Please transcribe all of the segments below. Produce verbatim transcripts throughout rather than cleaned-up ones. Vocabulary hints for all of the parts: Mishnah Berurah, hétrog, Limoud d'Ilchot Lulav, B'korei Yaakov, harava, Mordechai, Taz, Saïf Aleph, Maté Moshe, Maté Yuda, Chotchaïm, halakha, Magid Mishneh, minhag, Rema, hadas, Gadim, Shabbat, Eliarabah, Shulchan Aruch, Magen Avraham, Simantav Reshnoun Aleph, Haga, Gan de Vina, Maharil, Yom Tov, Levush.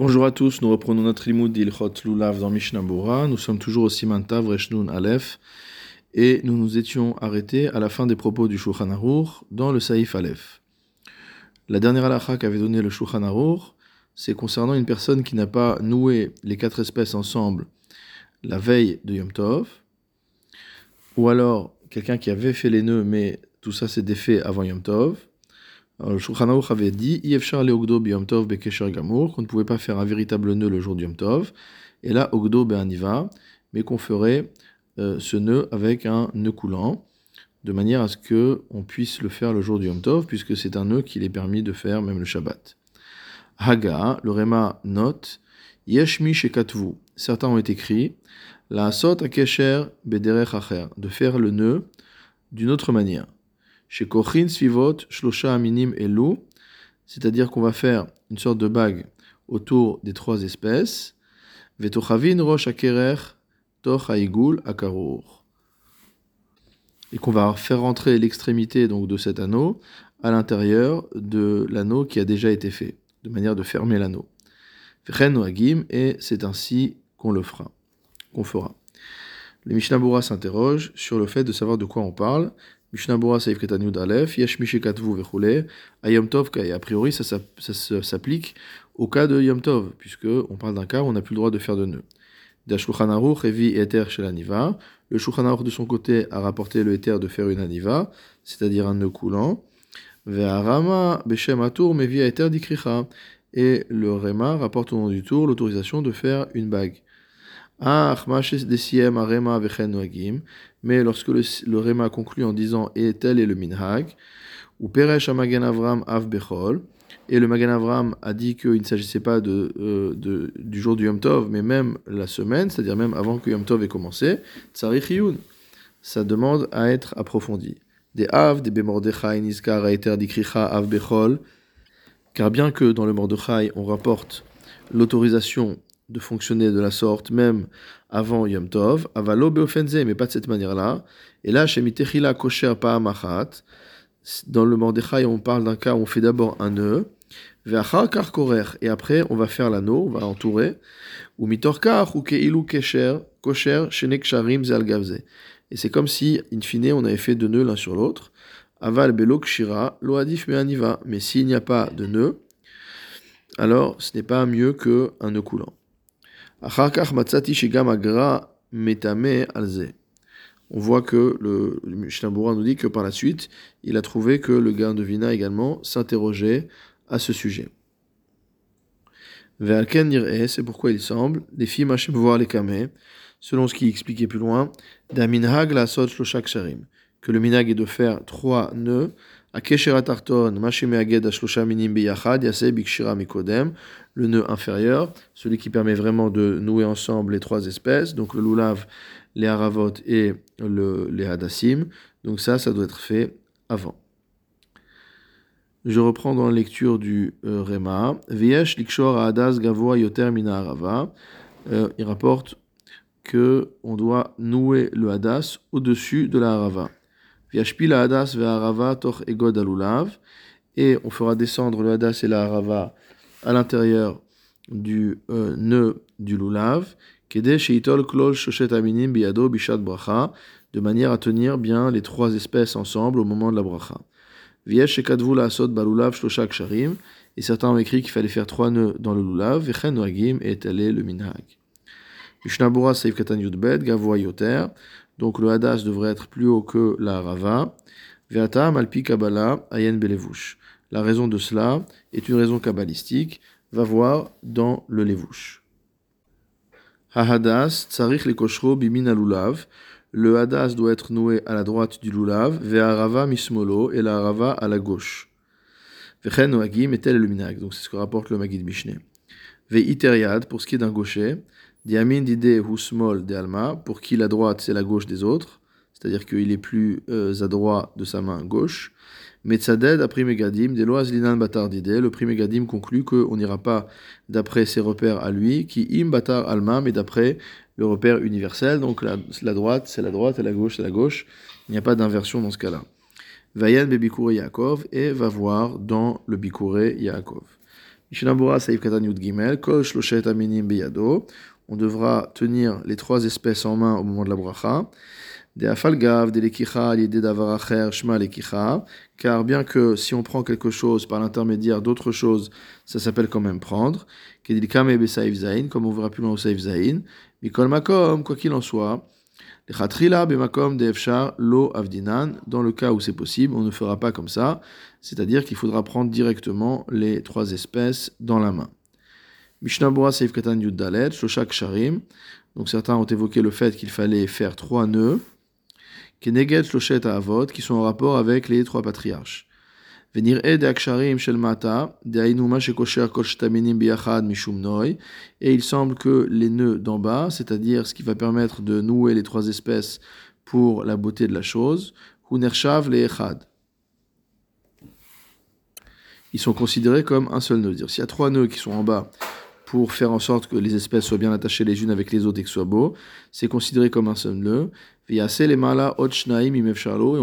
Bonjour à tous, nous reprenons notre Limoud d'Ilchot Lulav dans Mishnah Berurah. Nous sommes toujours au Simantav Reshnoun Aleph et nous nous étions arrêtés à la fin des propos du Shulchan Aruch dans le Saïf Aleph. La dernière halakha qu'avait donnée le Shulchan Aruch, c'est concernant une personne qui n'a pas noué les quatre espèces ensemble la veille de Yom Tov, ou alors quelqu'un qui avait fait les nœuds mais tout ça s'est défait avant Yom Tov. Alors, le Shulchan Aruch avait dit Yevchar le Ogdo bi Yom Tov bekesher gamour, qu'on ne pouvait pas faire un véritable nœud le jour du Yom Tov, et là Ogdo be aniva, mais qu'on ferait euh, ce nœud avec un nœud coulant, de manière à ce que on puisse le faire le jour du Yom Tov, puisque c'est un nœud qu'il est permis de faire même le Shabbat. Haga, le Rema note Yeshmi shekatvu, certains ont écrit la sot akesher bederech acher, de faire le nœud d'une autre manière. C'est-à-dire qu'on va faire une sorte de bague autour des trois espèces. Et qu'on va faire rentrer l'extrémité donc de cet anneau à l'intérieur de l'anneau qui a déjà été fait, de manière de fermer l'anneau. Et c'est ainsi qu'on le fera, qu'on fera. Le Mishnah Berurah s'interroge sur le fait de savoir de quoi on parle. Mishnah Berurah Saïf Aleph, Yesh Mishikatvu Vechule, à Yom Tov, a priori ça, ça, ça, ça s'applique au cas de Yom Tov, puisqu'on parle d'un cas où on n'a plus le droit de faire de nœud. Da Shulchan Aruch, Evi Eter Shel Aniva, le Shulchan Aruch de son côté a rapporté le Eter de faire une Aniva, c'est-à-dire un nœud coulant. Ve'a Rama Beshem Atur, Mevi Eter Dikricha, et le Rema rapporte au nom du tour l'autorisation de faire une bague. Mais lorsque le, le Rema conclut en disant « Et tel est le minhag » ou « Peresh à Magen Avraham av bechol » et le Magen Avraham a dit qu'il ne s'agissait pas de, euh, de, du jour du Yom Tov, mais même la semaine, c'est-à-dire même avant que Yom Tov ait commencé, « Tsarich yun » ça demande à être approfondi. « Des av, des be Mordechai nizkar aeter dikricha av bechol » car bien que dans le Mordechai on rapporte l'autorisation de fonctionner de la sorte, même avant Yom Tov, avalo beofenze, mais pas de cette manière-là. Et là, chez Mitechila kosher pa'amachat, dans le Mordechai, on parle d'un cas où on fait d'abord un nœud, ve'achar kar korer, et après, on va faire l'anneau, on va l'entourer, ou mitorkar, ou keilu kesher, kosher, shenek sharim ze'al gavze. Et c'est comme si, in fine, on avait fait deux nœuds l'un sur l'autre, aval belok shira, loadif me'aniva, mais s'il n'y a pas de nœud, alors ce n'est pas mieux qu'un nœud coulant. On voit que le, le Mishnah Berurah nous dit que par la suite, il a trouvé que le Gan de Vina également s'interrogeait à ce sujet. C'est pourquoi il semble, les filles voir les kameh, selon ce qui est expliqué plus loin, que le minhag est de faire trois nœuds. Le nœud inférieur, celui qui permet vraiment de nouer ensemble les trois espèces, donc le lulav, les haravot et le, les hadassim. Donc ça, ça doit être fait avant. Je reprends dans la lecture du euh, Rema. Viesh likshor hadas gavoa yoter mina harava. Il rapporte que on doit nouer le hadas au-dessus de la harava. Et on fera descendre le hadas et la harava à l'intérieur du euh, nœud du lulav, de manière à tenir bien les trois espèces ensemble au moment de la bracha. Et certains ont écrit qu'il fallait faire trois nœuds dans le lulav, et tel est le minhag. Mishnah Berurah Saïf Katan Yudbet, Gavoa Yoter, donc le hadas devrait être plus haut que la harava. Ve'atam alpi kabbalah ayen belevush. La raison de cela est une raison kabbalistique, va voir dans le levush. Hahadas tsarich lekoshro bimina lulav. Le hadas doit être noué à la droite du lulav, ve'harava mismolo, et la harava à la gauche. Ve'chen noagim et tel est le minhag. Donc c'est ce que rapporte le Magid Mishneh. Ve'iteriad pour ce qui est d'un gaucher. Diamin d'idée husmol de alma, pour qui la droite c'est la gauche des autres, c'est-à-dire qu'il est plus euh, adroit de sa main gauche. Metzaded après Gadim, des lois linan batar d'idée, le premier Gadim conclut qu'on n'ira pas d'après ses repères à lui, qui im batar alma, mais d'après le repère universel, donc la, la droite c'est la droite et la gauche c'est la gauche, il n'y a pas d'inversion dans ce cas-là. Vayan be B'korei Yaakov, et va voir dans le B'korei Yaakov. On devra tenir les trois espèces en main au moment de la bracha. Car bien que si on prend quelque chose par l'intermédiaire d'autres choses, ça s'appelle quand même prendre. Comme on verra plus loin au Saïf Zaïn. Quoi qu'il en soit, dans le cas où c'est possible, on ne fera pas comme ça, c'est-à-dire qu'il faudra prendre directement les trois espèces dans la main. Mishnah Berurah Saïf Katan Yud Dalet, Shlosha Ksharim. Donc certains ont évoqué le fait qu'il fallait faire trois nœuds, Keneged Shloshet Aavot, qui sont en rapport avec les trois patriarches. Venir'e de Aksharim Shel Mata, de Ainuma Shekosher Kol Shtaminim Biachad Mishum Noi. Et il semble que les nœuds d'en bas, c'est-à-dire ce qui va permettre de nouer les trois espèces pour la beauté de la chose, Hunershav le Echad, ils sont considérés comme un seul nœud. C'est-à-dire, s'il y a trois nœuds qui sont en bas pour faire en sorte que les espèces soient bien attachées les unes avec les autres et que ce soit beau, c'est considéré comme un seul nœud. Et on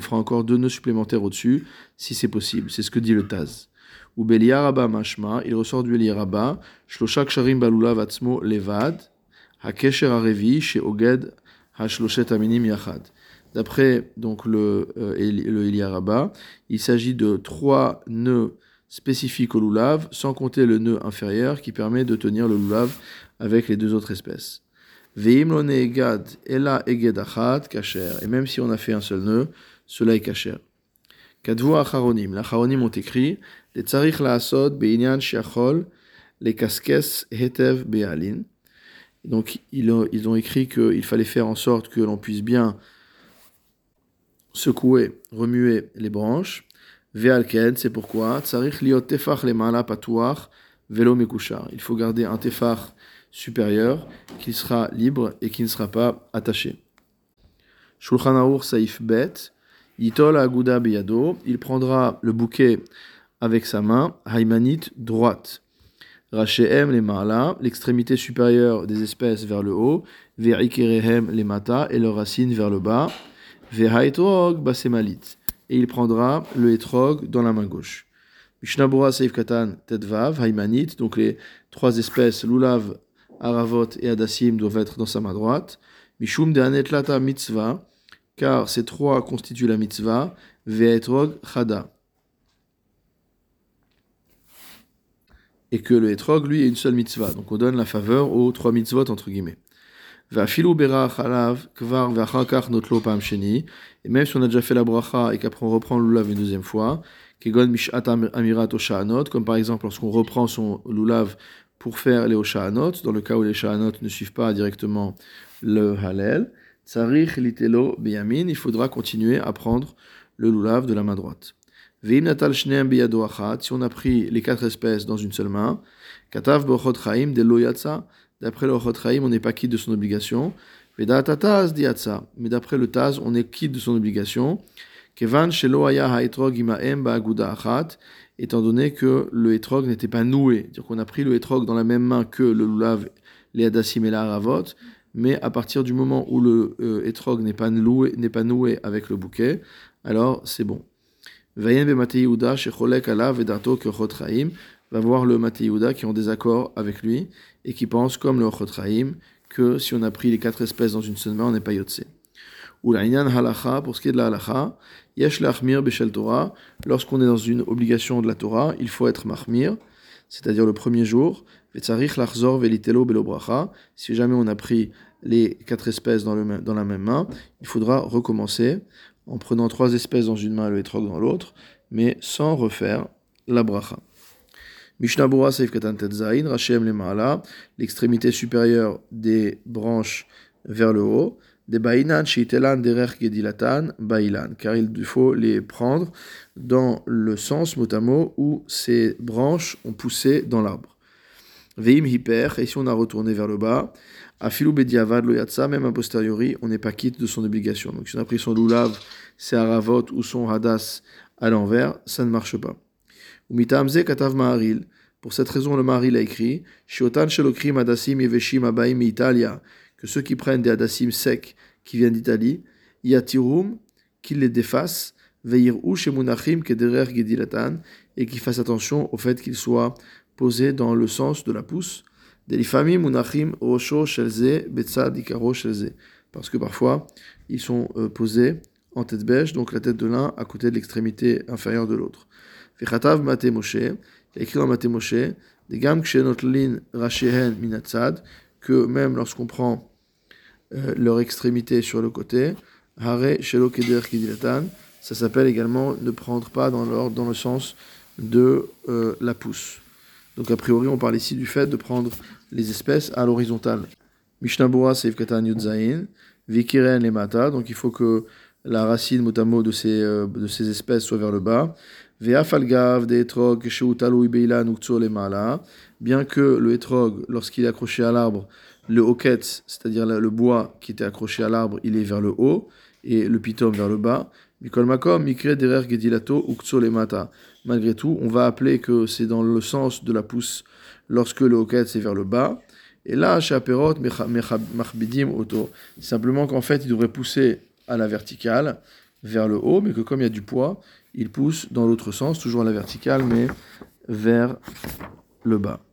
fera encore deux nœuds supplémentaires au-dessus, si c'est possible. C'est ce que dit le Taz. Ou Eliarabah mashma, il ressort du Eliarabah, Shlosha ksharim balulav atzmo levad, hakesher harevi chez oged hashloshet aminim yachad. D'après donc le euh, le Eliarabah, il s'agit de trois nœuds spécifique au lulav, sans compter le nœud inférieur qui permet de tenir le lulav avec les deux autres espèces. Ve'im lo ne'egad ela eged achat kasher. Et même si on a fait un seul nœud, cela est kasher. Kadvu acharonim. L'acharonim ont écrit les tzarich la'asod be'inyan she'achol les kaskes hetev be'alin. Donc ils ont, ils ont écrit qu'il fallait faire en sorte que l'on puisse bien secouer, remuer les branches. Ve'alken, c'est pourquoi tsarich liot tefach lemala patuach velo mekushar. Il faut garder un tefach supérieur qui sera libre et qui ne sera pas attaché. Shulchan Aruch saif bet yitol aguda biyado. Il prendra le bouquet avec sa main haymanite droite. Rachehem lemala, l'extrémité supérieure des espèces vers le haut. Ve'ikerehem lemata, et leurs racines vers le bas. Ve'haitrog basemalit. Et il prendra le hétrog dans la main gauche. Mishnah Berurah Saïf Katan Tetvav Haymanit, donc les trois espèces Lulav, Aravot et Adassim doivent être dans sa main droite. Mishum de'anet lata mitzvah, car ces trois constituent la mitzvah, ve'hétrog chada. Et que le hétrog, lui, est une seule mitzvah. Donc on donne la faveur aux trois mitzvot, entre guillemets. Et même si on a déjà fait la bracha et qu'après on reprend le lulav une deuxième fois, comme par exemple lorsqu'on reprend son lulav pour faire les oshahanot, dans le cas où les oshahanot ne suivent pas directement le halel, il faudra continuer à prendre le lulav de la main droite. Si on a pris les quatre espèces dans une seule main, d'après le Chotchaïm, on n'est pas quitte de son obligation. Mais d'après le Taz, on est quitte de son obligation. Étant donné que le hétrog n'était pas noué. C'est-à-dire qu'on a pris le hétrog dans la même main que le lulav, les hadassim et la haravot. Mais à partir du moment où le hétrog n'est pas noué, n'est pas noué avec le bouquet, alors c'est bon. Va voir le Maté Yuda qui est en désaccord avec lui et qui pense, comme le Chotchaïm, que si on a pris les quatre espèces dans une seule main, on n'est pas yotse. Ou l'Inyan halacha, pour ce qui est de la halacha, yesh l'achmir b'shel Torah, lorsqu'on est dans une obligation de la Torah, il faut être mahmir, c'est-à-dire le premier jour, v'tzarich l'achzor v'litelo belo bracha, si jamais on a pris les quatre espèces dans, le, dans la même main, il faudra recommencer en prenant trois espèces dans une main et le hétrog dans l'autre, mais sans refaire la bracha. Mishnah Berurah Saïf Katan Tetzaïn, Rachehem Lema'ala, l'extrémité supérieure des branches vers le haut, des Ba'inan, Sheitelan, Derech Gedilatan, Ba'ilan, car il faut les prendre dans le sens mot à mot où ces branches ont poussé dans l'arbre. Ve'im Hiper, et si on a retourné vers le bas, Afilu Bediavad Loyatsa, même a posteriori, on n'est pas quitte de son obligation. Donc si on a pris son Lulav, ses Haravot ou son Hadas à l'envers, ça ne marche pas. Umitamze katav Maharil. Pour cette raison, le Maharil a écrit Shiotan shelokrim hadassim yeveshim abaim miItalia, que ceux qui prennent des hadassim secs qui viennent d'Italie, yatirum, qu'ils les défassent, veirou shemunachim kederer gedilatan, et qu'ils fassent attention au fait qu'ils soient posée dans le sens de la pouce. Parce que parfois, ils sont posés en tête bêche, donc la tête de l'un à côté de l'extrémité inférieure de l'autre. Vechatav Maté Moshe, écrit dans Maté Moshe, des gam kshénotlin rachehen minatzad, que même lorsqu'on prend euh, leur extrémité sur le côté, hare shelo keder kidilatan, ça s'appelle également ne prendre pas dans, leur, dans le sens de euh, la pouce. Donc a priori, on parle ici du fait de prendre les espèces à l'horizontale. Mishnah Berurah Seif Katan Yud Zayin, Vikiren Lemata, donc il faut que la racine motamo de ces euh, de ces espèces soit vers le bas. Ve'afalgav de etrog sheutalo ibeilan uktzor lemala, bien que le etrog, lorsqu'il est accroché à l'arbre, le hoquetz, c'est-à-dire le bois qui était accroché à l'arbre, il est vers le haut et le pitom vers le bas. Mikol makom mikre derer gedilato uktzor lemata. Malgré tout, on va appeler que c'est dans le sens de la pousse lorsque le hoquetz est vers le bas. Et là, shaperot machbidim oto, simplement qu'en fait, il devrait pousser à la verticale, vers le haut, mais que comme il y a du poids, il pousse dans l'autre sens, toujours à la verticale, mais vers le bas.